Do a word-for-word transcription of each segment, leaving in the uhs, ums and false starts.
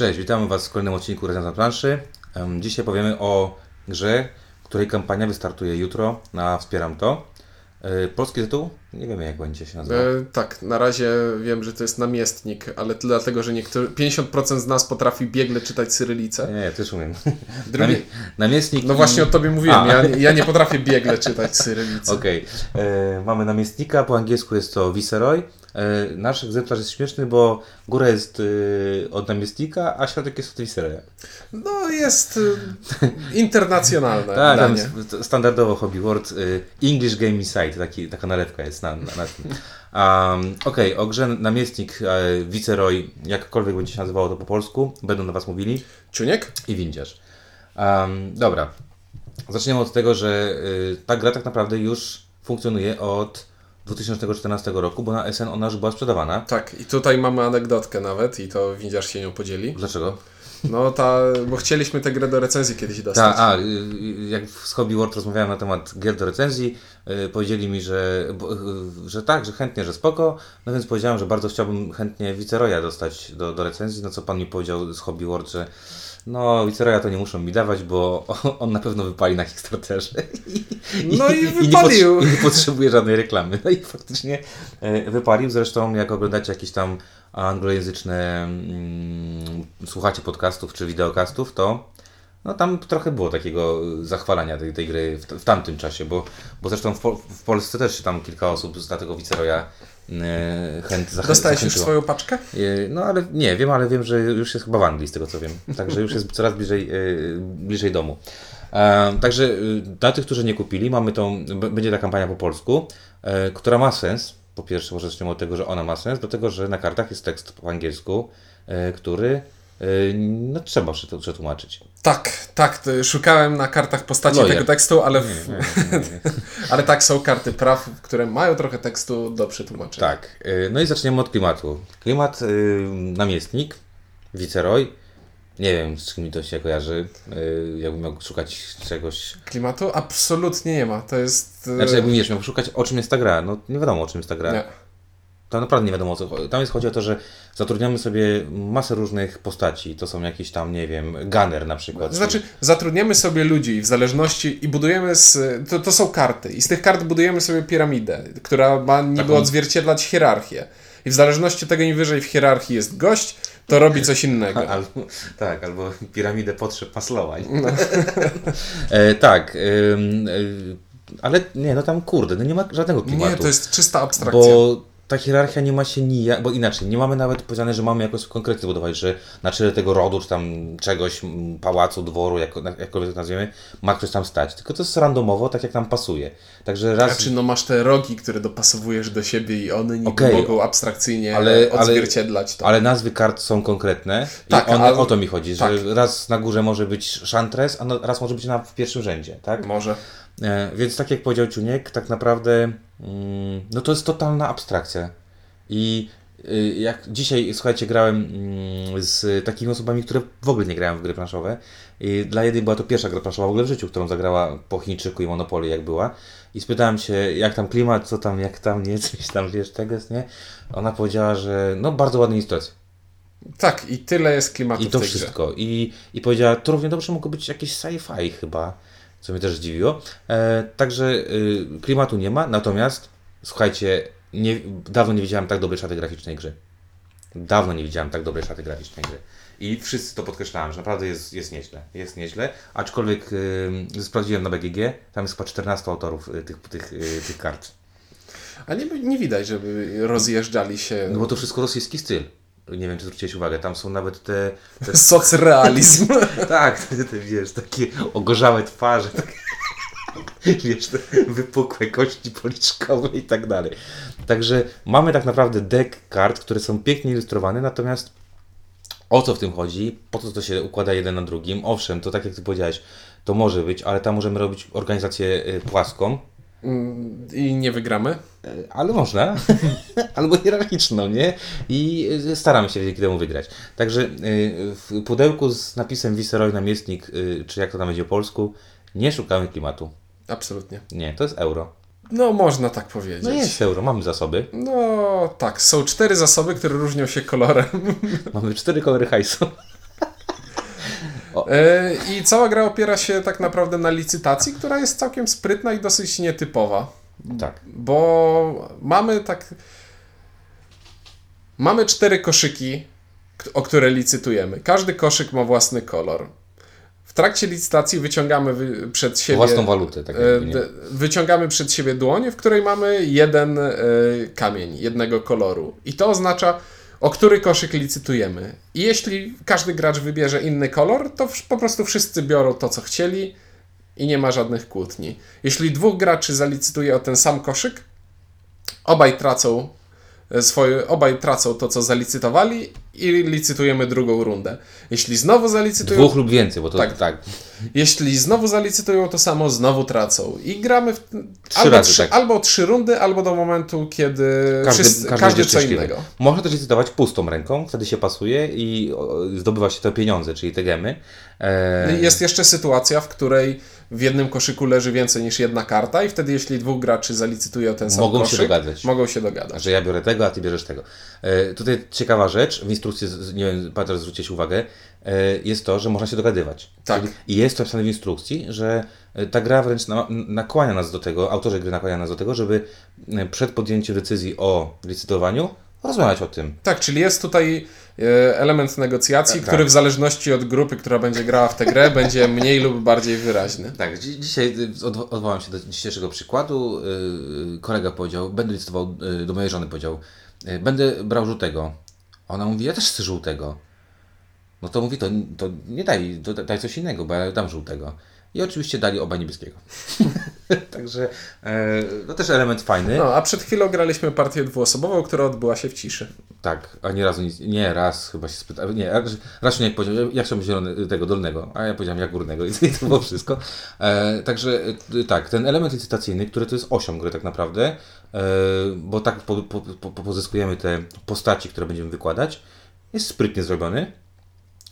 Cześć, witamy Was w kolejnym odcinku Razem na planszy. Dzisiaj powiemy o grze, której kampania wystartuje jutro na Wspieram To. Polski tytuł? Nie wiemy, jak będzie się nazywa. E, tak, na razie wiem, że to jest Namiestnik, ale to dlatego, że niektórzy, pięćdziesiąt procent z nas potrafi biegle czytać cyrylicę. Nie, też umiem. Drugi... Namiestnik... No właśnie o Tobie mówiłem, ja, ja nie potrafię biegle czytać cyrylicę. Okej, okay. Mamy Namiestnika, po angielsku jest to Viceroy. Nasz egzemplarz jest śmieszny, bo góra jest y, od Namiestnika, a środek jest od Viceroya. No jest y, internacjonalne. Tak, tam standardowo Hobby World, y, English Game Insight, taki, taka nalepka jest na, na, na tym. Um, Okej, okay, o grze Namiestnik, y, Viceroy, jakkolwiek będzie się nazywało to po polsku, będą na Was mówili. Ciuniek i Windziarz. Um, dobra, zaczniemy od tego, że y, ta gra tak naprawdę już funkcjonuje od dwa tysiące czternastego roku, bo na S N ona już była sprzedawana. Tak, i tutaj mamy anegdotkę nawet i to Windziarz się nią podzieli. Dlaczego? No, ta, bo chcieliśmy tę grę do recenzji kiedyś dostać. Ta, a, jak z Hobby World rozmawiałem na temat gier do recenzji, yy, powiedzieli mi, że, yy, że tak, że chętnie, że spoko, no więc powiedziałem, że bardzo chciałbym chętnie Viceroya dostać do, do recenzji, no co pan mi powiedział z Hobby World, że no, Viceroya to nie muszą mi dawać, bo on na pewno wypali na Kickstarterze. I, no i wypalił. I nie, potrze- i nie potrzebuje żadnej reklamy. No i faktycznie wypalił. Zresztą jak oglądacie jakieś tam anglojęzyczne, mm, słuchacie podcastów czy wideokastów, to no tam trochę było takiego zachwalania tej, tej gry w, w tamtym czasie, bo, bo zresztą w, po- w Polsce też się tam kilka osób z tego Viceroya chęt zachęciło. Dostałeś już swoją paczkę? No ale nie wiem, ale wiem, że już jest chyba w Anglii, z tego co wiem. Także już jest coraz bliżej, bliżej domu. Także dla tych, którzy nie kupili, mamy tą, będzie ta kampania po polsku, która ma sens. Po pierwsze, może zaczniemy od tego, że ona ma sens, dlatego że na kartach jest tekst po angielsku, który no trzeba przetłumaczyć. Tak, tak. Szukałem na kartach postaci Lojer. tego tekstu, ale, w... nie, nie, nie, nie. ale tak są karty praw, które mają trochę tekstu do przetłumaczenia. Tak. No i zaczniemy od klimatu. Klimat, y, Namiestnik, Viceroy. Nie wiem, z czym mi to się kojarzy. Y, jakbym miał szukać czegoś... Klimatu? Absolutnie nie ma. To jest... Y... Znaczy jakbym miał szukać, o czym jest ta gra. No nie wiadomo, o czym jest ta gra. Nie. Tam naprawdę nie wiadomo o co chodzi. Tam jest chodzi o to, że zatrudniamy sobie masę różnych postaci. To są jakieś tam, nie wiem, gunner na przykład. To znaczy zatrudniamy sobie ludzi w zależności i budujemy... Z, to, to są karty. I z tych kart budujemy sobie piramidę, która ma niby Taką... odzwierciedlać hierarchię. I w zależności od tego, im wyżej w hierarchii jest gość, to robi coś innego. Al, tak, albo piramidę potrzeb Maslowa. No. e, tak. E, ale nie, no tam kurde, no nie ma żadnego klimatu. Nie, to jest czysta abstrakcja. Bo ta hierarchia nie ma się nijak, bo inaczej, nie mamy nawet powiedziane, że mamy jakoś konkretnie budować, że na czele tego rodu, czy tam czegoś, pałacu, dworu, jak, jakkolwiek to nazwiemy, ma ktoś tam stać. Tylko to jest randomowo, tak jak nam pasuje. Także raz... Znaczy, no masz te rogi, które dopasowujesz do siebie i one niby okay, mogą abstrakcyjnie ale, odzwierciedlać to. Ale nazwy kart są konkretne i tak, one, ale... o to mi chodzi, że tak. Raz na górze może być szantres, a raz może być na, w pierwszym rzędzie, tak? Może. E, więc tak jak powiedział Ciuniek, tak naprawdę... No to jest totalna abstrakcja i jak dzisiaj, słuchajcie, grałem z takimi osobami, które w ogóle nie grają w gry planszowe i dla jednej była to pierwsza gra planszowa w ogóle w życiu, którą zagrała po Chińczyku i Monopoly jak była i spytałem się, jak tam klimat, co tam, jak tam, nie, coś tam, wiesz, tego jest, nie? Ona powiedziała, że no bardzo ładne ilustracje. Tak, i tyle jest klimatu w tej grze. I to wszystko. I, i powiedziała, to równie dobrze mogło być jakieś sci-fi chyba. Co mnie też zdziwiło. E, także y, klimatu nie ma, natomiast słuchajcie, nie, dawno nie widziałem tak dobrej szaty graficznej gry. Dawno nie widziałem tak dobrej szaty graficznej gry. I wszyscy to podkreślałem, że naprawdę jest, jest nieźle. Jest nieźle, aczkolwiek y, sprawdziłem na B G G, tam jest chyba czternastu autorów y, tych, tych, y, tych kart. A nie, nie widać, żeby rozjeżdżali się... No bo to wszystko rosyjski styl. Nie wiem, czy zwróciłeś uwagę, tam są nawet te... te... Socrealizm. Tak, te, te, wiesz, takie ogorzałe twarze, tak, wiesz, te wypukłe kości policzkowe i tak dalej. Także mamy tak naprawdę deck kart, które są pięknie ilustrowane, natomiast o co w tym chodzi, po co to się układa jeden na drugim, owszem, to tak jak ty powiedziałeś, to może być, ale tam możemy robić organizację płaską, i nie wygramy? Ale można. Albo hierarchiczną, nie? I staramy się dzięki temu wygrać. Także w pudełku z napisem Viceroy, Namiestnik, czy jak to tam będzie po polsku, nie szukamy klimatu. Absolutnie. Nie, to jest euro. No można tak powiedzieć. No jest euro, mamy zasoby. No tak, są cztery zasoby, które różnią się kolorem. Mamy cztery kolory hajsu. Yy, I cała gra opiera się tak naprawdę na licytacji, która jest całkiem sprytna i dosyć nietypowa. Tak. Bo mamy tak... Mamy cztery koszyki, o które licytujemy. Każdy koszyk ma własny kolor. W trakcie licytacji wyciągamy przed siebie... Własną walutę. Tak jakby, wyciągamy przed siebie dłoń, w której mamy jeden kamień, jednego koloru. I to oznacza, o który koszyk licytujemy. I jeśli każdy gracz wybierze inny kolor, to po prostu wszyscy biorą to, co chcieli i nie ma żadnych kłótni. Jeśli dwóch graczy zalicytuje o ten sam koszyk, obaj tracą swoje, obaj tracą to, co zalicytowali i licytujemy drugą rundę. Jeśli znowu zalicytują... Dwóch lub więcej, bo to tak. tak. Jeśli znowu zalicytują to samo, znowu tracą. I gramy w... trzy albo, razy, trzy, tak. albo trzy rundy, albo do momentu, kiedy każdy, wszyscy, każdy, każdy co innego. Można też licytować pustą ręką, wtedy się pasuje i zdobywa się te pieniądze, czyli te gemy. E... Jest jeszcze sytuacja, w której w jednym koszyku leży więcej niż jedna karta i wtedy jeśli dwóch graczy zalicytuje o ten sam mogą koszyk, się dogadać. mogą się dogadać. Że ja biorę tego, a ty bierzesz tego. E, tutaj ciekawa rzecz, w instrukcji, nie wiem, Patryk, zwróciłeś uwagę, e, jest to, że można się dogadywać. Tak. I jest to napisane w instrukcji, że ta gra wręcz na, nakłania nas do tego, autorzy gry nakłania nas do tego, żeby przed podjęciem decyzji o licytowaniu rozmawiać o tym. Tak, czyli jest tutaj element negocjacji, tak, który tak. w zależności od grupy, która będzie grała w tę grę, będzie mniej lub bardziej wyraźny. Tak, dzi- dzisiaj od- odwołam się do dzisiejszego przykładu. Yy, kolega powiedział, będę licytował, yy, do mojej żony powiedział, yy, będę brał żółtego. Ona mówi, ja też chcę żółtego. No to mówi, to, to nie daj, to daj coś innego, bo ja dam żółtego. I oczywiście dali oba niebieskiego. Także e, to też element fajny. No, a przed chwilą graliśmy partię dwuosobową, która odbyła się w ciszy. Tak, a nie razu nic, nie raz chyba się spytałem, nie, raz się nie powiedział, ja chciałem zielony, tego dolnego, a ja powiedziałem ja górnego i to było wszystko. E, także tak, ten element licytacyjny, który to jest osią gry tak naprawdę, e, bo tak po, po, po, pozyskujemy te postaci, które będziemy wykładać, jest sprytnie zrobiony,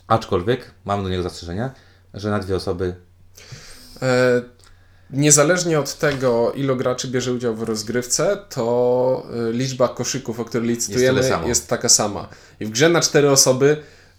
aczkolwiek mamy do niego zastrzeżenia, że na dwie osoby... Niezależnie od tego, ilu graczy bierze udział w rozgrywce, to liczba koszyków, o których licytujemy, jest, jest taka sama. I w grze na cztery osoby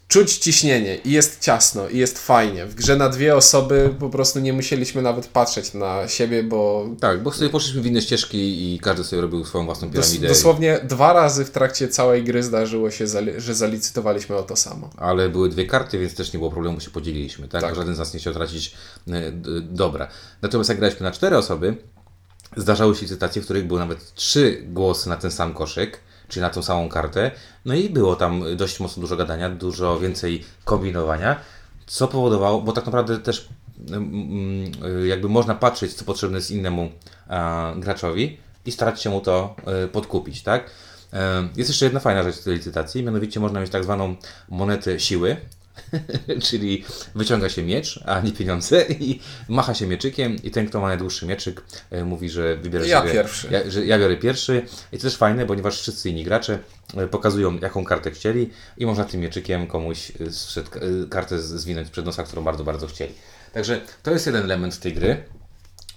czuć ciśnienie i jest ciasno i jest fajnie. W grze na dwie osoby po prostu nie musieliśmy nawet patrzeć na siebie, bo... Tak, bo sobie poszliśmy w inne ścieżki i każdy sobie robił swoją własną piramidę. Dos- dosłownie i... dwa razy w trakcie całej gry zdarzyło się, zali- że zalicytowaliśmy o to samo. Ale były dwie karty, więc też nie było problemu, bo się podzieliliśmy, tak? tak. Żaden z nas nie chciał tracić dobra. Natomiast jak graliśmy na cztery osoby, zdarzały się licytacje, w których były nawet trzy głosy na ten sam koszyk, czyli na tą samą kartę, no i było tam dość mocno dużo gadania, dużo więcej kombinowania, co powodowało, bo tak naprawdę też jakby można patrzeć, co potrzebne jest innemu graczowi i starać się mu to podkupić, tak? Jest jeszcze jedna fajna rzecz w tej licytacji, mianowicie można mieć tak zwaną monetę siły, czyli wyciąga się miecz, a nie pieniądze i macha się mieczykiem i ten, kto ma najdłuższy mieczyk, mówi, że wybiera ja sobie... Pierwszy. Ja, że ja biorę pierwszy. I to też fajne, ponieważ wszyscy inni gracze pokazują, jaką kartę chcieli i można tym mieczykiem komuś sprzed, kartę zwinąć przed nosa, którą bardzo, bardzo chcieli. Także to jest jeden element tej gry.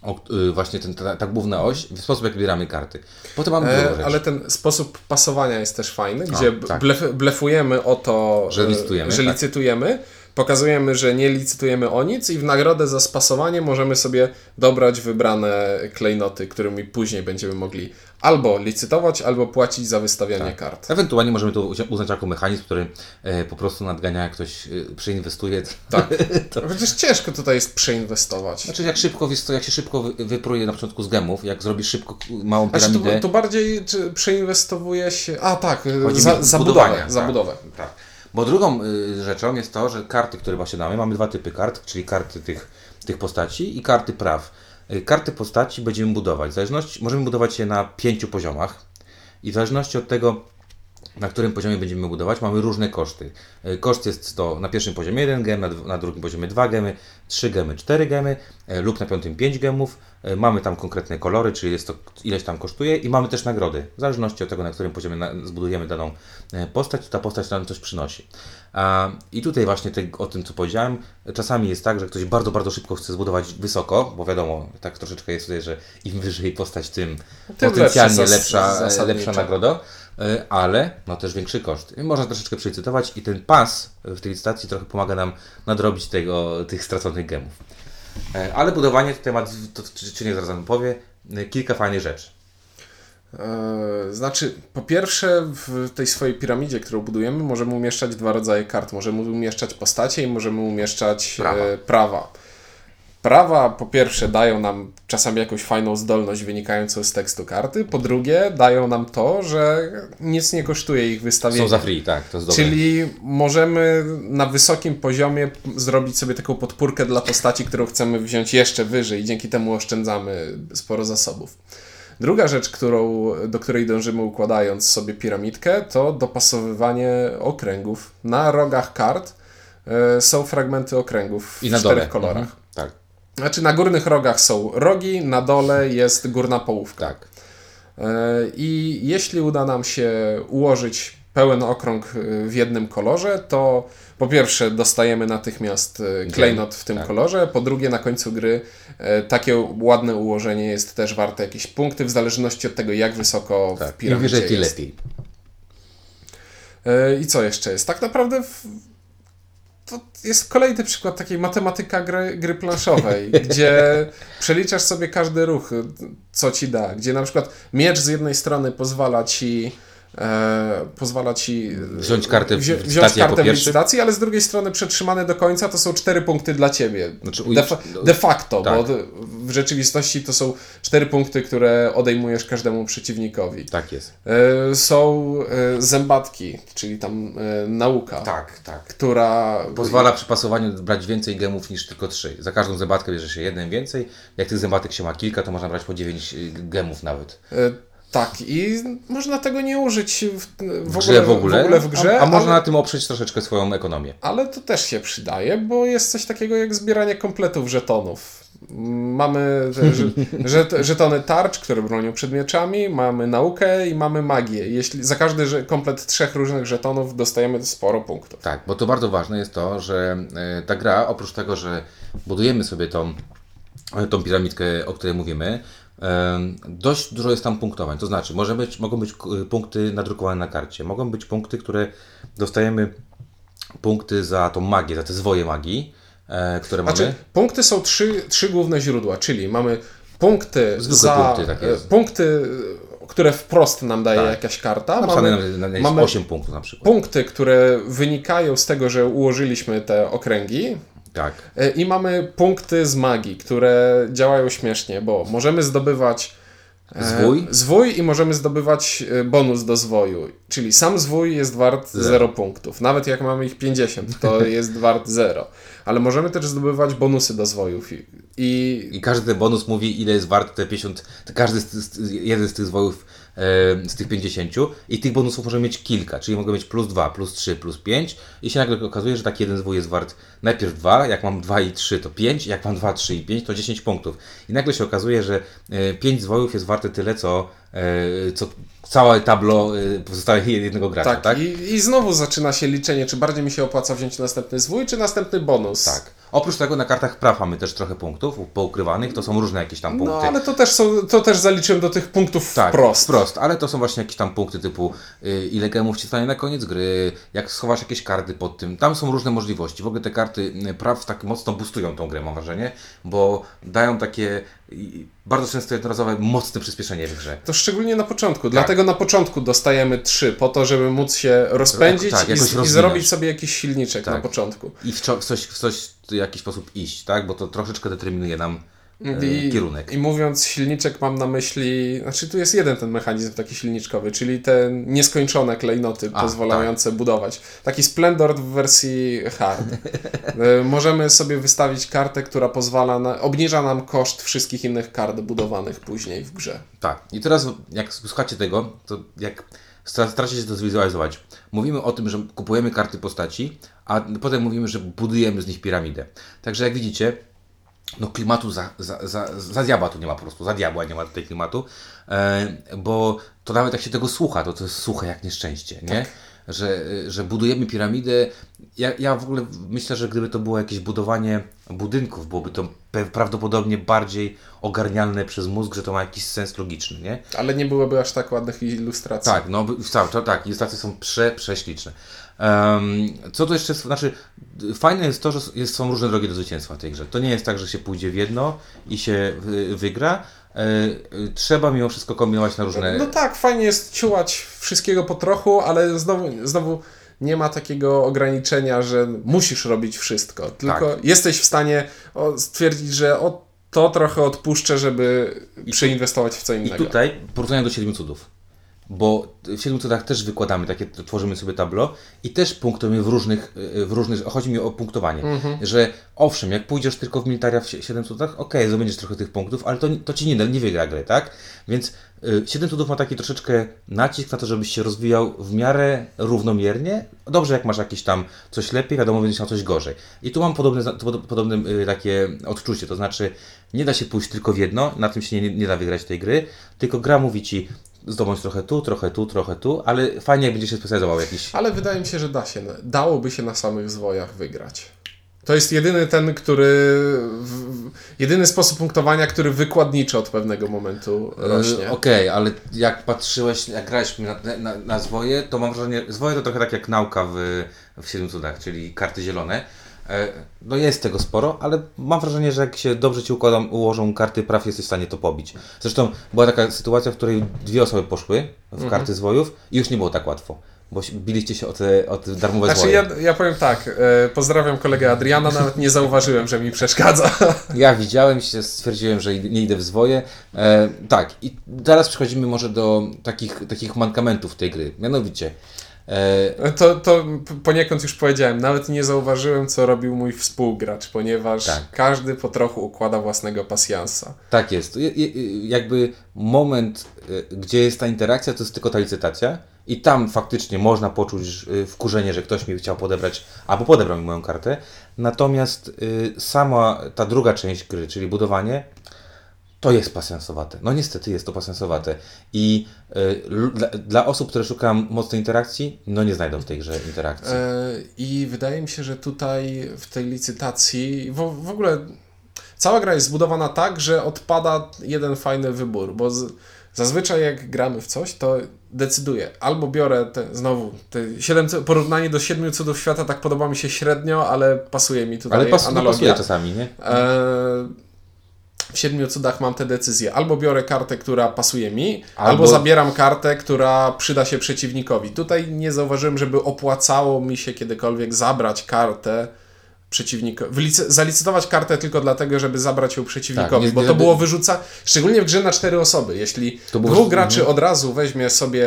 O, właśnie ten, ta, ta główna oś, w sposób jak wybieramy karty. Potem mamy e, ale ten sposób pasowania jest też fajny, gdzie o, tak. blef, blefujemy o to, że licytujemy, że tak. licytujemy, pokazujemy, że nie licytujemy o nic i w nagrodę za spasowanie możemy sobie dobrać wybrane klejnoty, którymi później będziemy mogli albo licytować, albo płacić za wystawianie tak. kart. Ewentualnie możemy to uznać jako mechanizm, który e, po prostu nadgania, jak ktoś e, przeinwestuje. To, tak. To... Chociaż ciężko tutaj jest przeinwestować. Znaczy jak szybko, jak się szybko wypruje na początku z gemów, jak zrobisz szybko małą piramidę. Znaczy, to, to bardziej czy przeinwestowuje się... A tak, za, zabudowę. Tak? zabudowę. Tak. Bo drugą rzeczą jest to, że karty, które właśnie damy, mamy dwa typy kart, czyli karty tych, tych postaci i karty praw. Karty postaci będziemy budować. W zależności, możemy budować je na pięciu poziomach i w zależności od tego, na którym poziomie będziemy budować, mamy różne koszty. Koszt jest to na pierwszym poziomie jeden gem, na, na drugim poziomie dwa gemy, trzy gemy, cztery gemy lub na piątym pięć gemów. Mamy tam konkretne kolory, czyli jest to ileś tam kosztuje i mamy też nagrody. W zależności od tego, na którym poziomie na, zbudujemy daną postać, to ta postać nam coś przynosi. A, I tutaj właśnie te, o tym, co powiedziałem, czasami jest tak, że ktoś bardzo, bardzo szybko chce zbudować wysoko, bo wiadomo, tak troszeczkę jest tutaj, że im wyżej postać, tym, tym potencjalnie lepsza, lepsza, lepsza nagroda. ale ma też większy koszt. I można troszeczkę przelicytować i ten pas w tej licytacji trochę pomaga nam nadrobić tego, tych straconych gemów. Ale budowanie to temat, to, czy nie zaraz nam powie, kilka fajnych rzeczy. Znaczy, po pierwsze, w tej swojej piramidzie, którą budujemy, możemy umieszczać dwa rodzaje kart. Możemy umieszczać postacie i możemy umieszczać prawa. prawa. Prawa po pierwsze dają nam czasami jakąś fajną zdolność wynikającą z tekstu karty, po drugie dają nam to, że nic nie kosztuje ich wystawienie. Są za free, tak, to jest dobre. Czyli możemy na wysokim poziomie zrobić sobie taką podpórkę dla postaci, którą chcemy wziąć jeszcze wyżej i dzięki temu oszczędzamy sporo zasobów. Druga rzecz, którą, do której dążymy układając sobie piramidkę, to dopasowywanie okręgów. Na rogach kart y, są fragmenty okręgów w czterech kolorach. Mhm, tak. Znaczy na górnych rogach są rogi, na dole jest górna połówka. Tak. Y, I jeśli uda nam się ułożyć pełen okrąg w jednym kolorze, to po pierwsze dostajemy natychmiast klejnot w tym tak. kolorze, po drugie na końcu gry takie ładne ułożenie jest też warte jakieś punkty w zależności od tego, jak wysoko tak. w piramidzie jest. Lepiej. I co jeszcze jest? Tak naprawdę w... to jest kolejny przykład takiej matematyka gry, gry planszowej, gdzie przeliczasz sobie każdy ruch, co ci da, gdzie na przykład miecz z jednej strony pozwala ci E, pozwala ci wziąć kartę w, wzi- wziąć kartę w licytacji, ale z drugiej strony przetrzymane do końca to są cztery punkty dla ciebie. Znaczy, de, fa- de facto, tak. bo w rzeczywistości to są cztery punkty, które odejmujesz każdemu przeciwnikowi. Tak jest. E, są e, zębatki, czyli tam e, nauka, tak, tak. która pozwala przy pasowaniu brać więcej gemów niż tylko trzy. Za każdą zębatkę bierze się jeden więcej. Jak tych zębatek się ma kilka, to można brać po dziewięć gemów nawet. E, Tak, i można tego nie użyć w, w, grze, ogóle, w, ogóle. w ogóle w grze. A, a ale, można na tym oprzeć troszeczkę swoją ekonomię. Ale to też się przydaje, bo jest coś takiego jak zbieranie kompletów żetonów. Mamy żet, żetony tarcz, które bronią przed mieczami, mamy naukę i mamy magię. Jeśli za każdy komplet trzech różnych żetonów dostajemy sporo punktów. Tak, bo to bardzo ważne jest to, że ta gra, oprócz tego, że budujemy sobie tą, tą piramidkę, o której mówimy, dość dużo jest tam punktowań, to znaczy może być, mogą być punkty nadrukowane na karcie, mogą być punkty, które dostajemy punkty za tą magię, za te zwoje magii, które znaczy, mamy. Punkty są trzy, trzy główne źródła, czyli mamy punkty, za, punkty, tak punkty, które wprost nam daje tak. jakaś karta. Mamy, na, na, na mamy osiem punktów na przykład. Punkty, które wynikają z tego, że ułożyliśmy te okręgi. Tak. I mamy punkty z magii, które działają śmiesznie, bo możemy zdobywać zwój, zwój i możemy zdobywać bonus do zwoju, czyli sam zwój jest wart zero punktów, nawet jak mamy ich pięćdziesiąt, to jest wart zero, ale możemy też zdobywać bonusy do zwojów. I, I każdy bonus mówi, ile jest wart te pięćdziesiąt, każdy z, jeden z tych zwojów z tych pięćdziesięciu i tych bonusów możemy mieć kilka, czyli mogę mieć plus dwa, plus trzy, plus pięć i się nagle okazuje, że taki jeden zwój jest wart najpierw dwa, jak mam dwa i trzy to pięć, jak mam dwa, trzy i pięć to dziesięć punktów i nagle się okazuje, że pięć zwojów jest warte tyle, co, co całe tablo pozostałych jednego gracza. Tak, tak? I, i znowu zaczyna się liczenie, czy bardziej mi się opłaca wziąć następny zwój, czy następny bonus. Tak. Oprócz tego na kartach praw mamy też trochę punktów poukrywanych, to są różne jakieś tam punkty. No ale to też, są, to też zaliczyłem do tych punktów tak, wprost. wprost. Ale to są właśnie jakieś tam punkty typu yy, ile gemów ci stanie na koniec gry, jak schowasz jakieś karty pod tym. Tam są różne możliwości. W ogóle te karty praw tak mocno boostują tą grę, mam wrażenie, bo dają takie bardzo często jednorazowe mocne przyspieszenie w grze. To szczególnie na początku. Tak. Dlatego na początku dostajemy trzy, po to, żeby móc się rozpędzić tak, i, i zrobić sobie jakiś silniczek tak. na początku. I w coś, w coś w jakiś sposób iść, tak? Bo to troszeczkę determinuje nam e, I, kierunek. I mówiąc silniczek mam na myśli, znaczy tu jest jeden ten mechanizm taki silniczkowy, czyli te nieskończone klejnoty A, pozwalające tak. budować. Taki Splendor w wersji hard. e, możemy sobie wystawić kartę, która pozwala, na, obniża nam koszt wszystkich innych kart budowanych później w grze. Tak. I teraz jak słuchacie tego, to jak staracie się to zwizualizować. Mówimy o tym, że kupujemy karty postaci, a potem mówimy, że budujemy z nich piramidę. Także jak widzicie, no klimatu za, za, za, za diabła tu nie ma po prostu, za diabła nie ma tutaj klimatu, e, bo to nawet jak się tego słucha, to to jest suche jak nieszczęście, nie? Tak. że, że budujemy piramidę. Ja, ja w ogóle myślę, że gdyby to było jakieś budowanie budynków, byłoby to prawdopodobnie bardziej ogarnialne przez mózg, że to ma jakiś sens logiczny, nie? Ale nie byłoby aż tak ładnych ilustracji. Tak, no to, tak, ilustracje są prze, prześliczne. Um, co to jeszcze, znaczy fajne jest to, że jest, są różne drogi do zwycięstwa w tej grze. To nie jest tak, że się pójdzie w jedno i się wygra. Trzeba mimo wszystko kombinować na różne... No tak, fajnie jest ciułać wszystkiego po trochu, ale znowu, znowu nie ma takiego ograniczenia, że musisz robić wszystko, tylko tak. Jesteś w stanie stwierdzić, że o, to trochę odpuszczę, żeby I przeinwestować w co innego. I tutaj porównanie do Siedmiu Cudów, bo w Siedmiu Cudach też wykładamy takie, tworzymy sobie tablo i też punktujemy w różnych, w różnych chodzi mi o punktowanie, mhm. że owszem, jak pójdziesz tylko w militaria w Siedmiu Cudach, okej, okay, zdobędziesz trochę tych punktów, ale to, to ci nie, nie wygra gry, tak? Więc Siedem Cudów ma taki troszeczkę nacisk na to, żebyś się rozwijał w miarę równomiernie. Dobrze, jak masz jakieś tam coś lepiej, wiadomo, będziesz miał coś gorzej. I tu mam podobne, podobne takie odczucie, to znaczy nie da się pójść tylko w jedno, na tym się nie, nie da wygrać tej gry, tylko gra mówi ci zdobądź trochę tu, trochę tu, trochę tu, ale fajnie jak będziesz się specjalizował jakiś... Ale wydaje mi się, że da się, dałoby się na samych zwojach wygrać. To jest jedyny ten, który... jedyny sposób punktowania, który wykładniczo od pewnego momentu rośnie. Okej, okay, ale jak patrzyłeś, jak grałeś na, na, na zwoje, to mam wrażenie... Zwoje to trochę tak jak nauka w, w Siedmiu Cudach, czyli karty zielone. No jest tego sporo, ale mam wrażenie, że jak się dobrze ci układam, ułożą karty praw, jesteś w stanie to pobić. Zresztą była taka sytuacja, w której dwie osoby poszły w mhm. karty zwojów i już nie było tak łatwo. Bo biliście się o te, o te darmowe znaczy, zwoje. Znaczy ja, ja powiem tak, e, pozdrawiam kolegę Adriana, nawet nie zauważyłem, że mi przeszkadza. Ja widziałem się, stwierdziłem, że nie idę w zwoje. E, tak, i teraz przechodzimy może do takich, takich mankamentów tej gry, mianowicie... E... To, to poniekąd już powiedziałem, nawet nie zauważyłem, co robił mój współgracz, ponieważ tak. Każdy po trochu układa własnego pasjansa. Tak jest. Je, je, jakby moment, gdzie jest ta interakcja, to jest tylko ta licytacja. I tam faktycznie można poczuć wkurzenie, że ktoś mi chciał podebrać, albo podebrał mi moją kartę. Natomiast y, sama ta druga część gry, czyli budowanie, to jest pasjansowate. No niestety jest to pasjansowate. I y, dla, dla osób, które szukają mocnej interakcji, no nie znajdą w tej grze interakcji. Yy, I wydaje mi się, że tutaj w tej licytacji w, w ogóle cała gra jest zbudowana tak, że odpada jeden fajny wybór, bo z, zazwyczaj jak gramy w coś, to decyduję. Albo biorę te, znowu te siedem, porównanie do Siedmiu Cudów Świata tak podoba mi się średnio, ale pasuje mi tutaj ale pas, analogia. Ale pasuje czasami, nie? Yy, W Siedmiu Cudach mam te decyzje. Albo biorę kartę, która pasuje mi, albo... albo zabieram kartę, która przyda się przeciwnikowi. Tutaj nie zauważyłem, żeby opłacało mi się kiedykolwiek zabrać kartę przeciwnikowi. Wylicy... Zalicytować kartę tylko dlatego, żeby zabrać ją przeciwnikowi, tak, nie, bo to żeby... było wyrzuca... Szczególnie w grze na cztery osoby. Jeśli było... dwóch graczy od razu weźmie sobie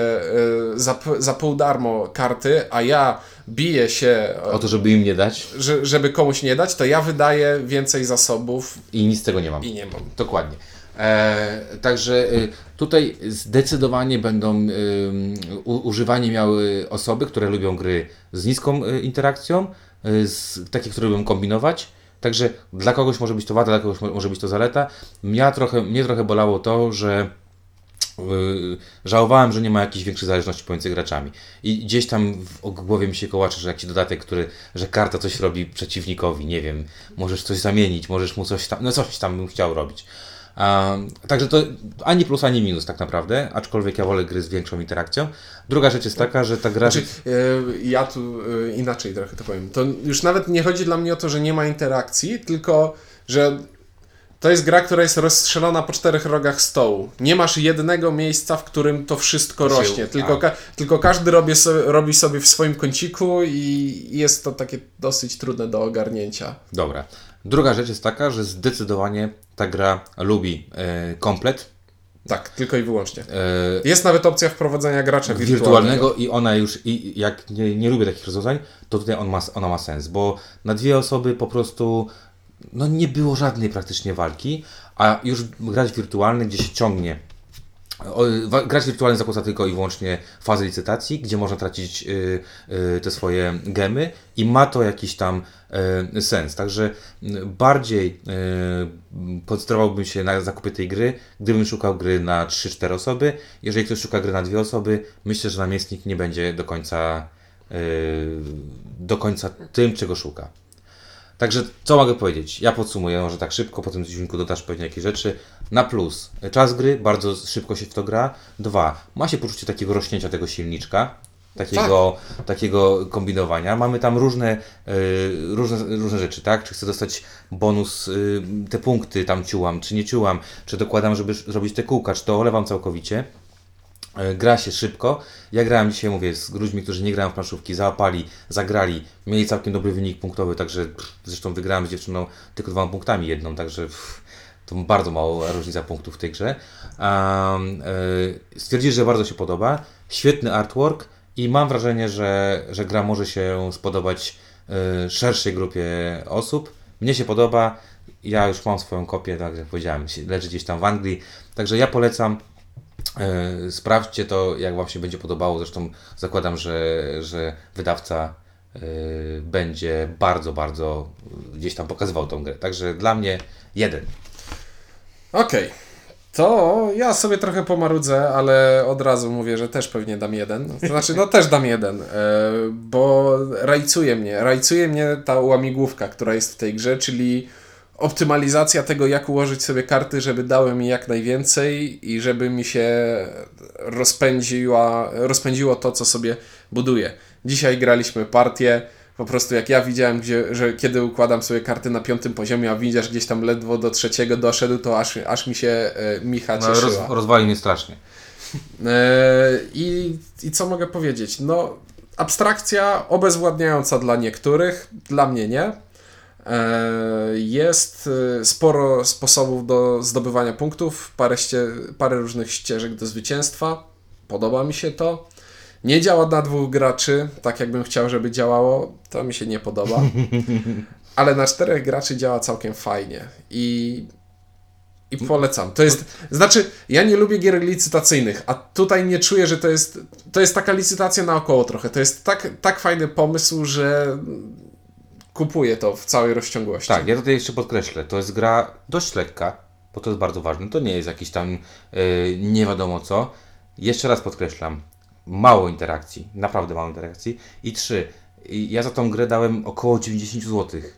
yy, za, za pół darmo karty, a ja bije się o to, żeby im nie dać, że, żeby komuś nie dać, to ja wydaję więcej zasobów i nic z tego nie mam. I nie mam. Dokładnie. E, także e, tutaj zdecydowanie będą e, u, używanie miały osoby, które lubią gry z niską e, interakcją, e, z, takie, które lubią kombinować. Także dla kogoś może być to wada, dla kogoś może być to zaleta. Mnie trochę, mnie trochę bolało to, że żałowałem, że nie ma jakichś większych zależności pomiędzy graczami. I gdzieś tam w głowie mi się kołacze, że jakiś dodatek, który, że karta coś robi przeciwnikowi, nie wiem, możesz coś zamienić, możesz mu coś tam, no coś tam bym chciał robić. Um, także to ani plus, ani minus tak naprawdę, aczkolwiek ja wolę gry z większą interakcją. Druga rzecz jest taka, że ta gra... Znaczy, ja tu inaczej trochę to powiem. To już nawet nie chodzi dla mnie o to, że nie ma interakcji, tylko, że... To jest gra, która jest rozstrzelona po czterech rogach stołu. Nie masz jednego miejsca, w którym to wszystko rośnie. Tylko, ka- tylko każdy robi sobie, robi sobie w swoim kąciku i jest to takie dosyć trudne do ogarnięcia. Dobra. Druga rzecz jest taka, że zdecydowanie ta gra lubi yy, komplet. Tak, tylko i wyłącznie. Yy, jest nawet opcja wprowadzenia gracza wirtualnego. wirtualnego i ona już, i jak nie, nie lubię takich rozwiązań, to tutaj on ma, ona ma sens, bo na dwie osoby po prostu... No nie było żadnej praktycznie walki, a już grać wirtualny, gdzie się ciągnie. Grać wirtualny zakłada tylko i wyłącznie fazę licytacji, gdzie można tracić y, y, te swoje gemy i ma to jakiś tam y, sens. Także bardziej y, koncentrowałbym się na zakupie tej gry, gdybym szukał gry na trzy cztery osoby. Jeżeli ktoś szuka gry na dwie osoby, myślę, że Namiestnik nie będzie do końca do końca tym, czego szuka. Także co mogę powiedzieć? Ja podsumuję, może tak szybko, potem w odcinku dodasz pewnie jakieś rzeczy. Na plus, czas gry, bardzo szybko się w to gra. Dwa, ma się poczucie takiego rośnięcia tego silniczka, takiego, tak. takiego kombinowania. Mamy tam różne, yy, różne, różne rzeczy, tak? Czy chcę dostać bonus, yy, te punkty tam ciułam, czy nie ciułam, czy dokładam, żeby zrobić te kółka, czy to olewam całkowicie. Gra się szybko. Ja grałem dzisiaj, mówię, z ludźmi, którzy nie grają w planszówki, załapali, zagrali, mieli całkiem dobry wynik punktowy, także pff, zresztą wygrałem z dziewczyną tylko dwoma punktami jedną, także pff, to bardzo mała różnica punktów w tej grze. Um, yy, stwierdzili, że bardzo się podoba, świetny artwork i mam wrażenie, że, że gra może się spodobać yy, szerszej grupie osób. Mnie się podoba, ja już mam swoją kopię, tak jak powiedziałem, leży gdzieś tam w Anglii, także ja polecam. Sprawdźcie to, jak Wam się będzie podobało. Zresztą zakładam, że, że wydawca będzie bardzo, bardzo gdzieś tam pokazywał tą grę. Także dla mnie jeden. Okej. Okay. To ja sobie trochę pomarudzę, ale od razu mówię, że też pewnie dam jeden. To znaczy, no też dam jeden, bo rajcuje mnie. Rajcuje mnie ta łamigłówka, która jest w tej grze, czyli optymalizacja tego, jak ułożyć sobie karty, żeby dały mi jak najwięcej i żeby mi się rozpędziła, rozpędziło to, co sobie buduję. Dzisiaj graliśmy partię, po prostu jak ja widziałem, gdzie, że kiedy układam sobie karty na piątym poziomie, a Windziarz gdzieś tam ledwo do trzeciego doszedł, to aż, aż mi się e, Micha cieszyła. Roz, rozwali mnie strasznie. E, i, I co mogę powiedzieć? No, abstrakcja obezwładniająca dla niektórych, dla mnie nie. Jest sporo sposobów do zdobywania punktów, parę, ście, parę różnych ścieżek do zwycięstwa. Podoba mi się to. Nie działa na dwóch graczy, tak jakbym chciał, żeby działało. To mi się nie podoba. Ale na czterech graczy działa całkiem fajnie. I, i polecam. To jest, znaczy, ja nie lubię gier licytacyjnych, a tutaj nie czuję, że to jest, to jest taka licytacja naokoło trochę. To jest tak, tak fajny pomysł, że kupuję to w całej rozciągłości. Tak, ja tutaj jeszcze podkreślę, to jest gra dość lekka, bo to jest bardzo ważne, to nie jest jakiś tam yy, nie wiadomo co. Jeszcze raz podkreślam, mało interakcji, naprawdę mało interakcji. I trzy, ja za tą grę dałem około dziewięćdziesiąt złotych.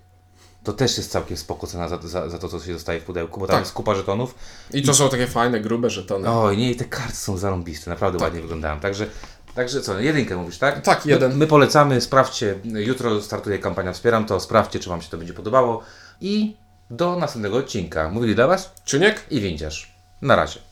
To też jest całkiem spoko cena za, za, za to, co się dostaje w pudełku, bo tam tak. jest kupa żetonów. I to i... są takie fajne, grube żetony. Oj, nie, i te karty są zarąbiste, naprawdę tak. ładnie wyglądają, także Także co, jedynkę mówisz, tak? Tak, jeden. My, my polecamy, sprawdźcie, jutro startuje kampania Wspieram To, sprawdźcie, czy Wam się to będzie podobało i do następnego odcinka. Mówili dla Was Ciuniek i Windziarz. Na razie.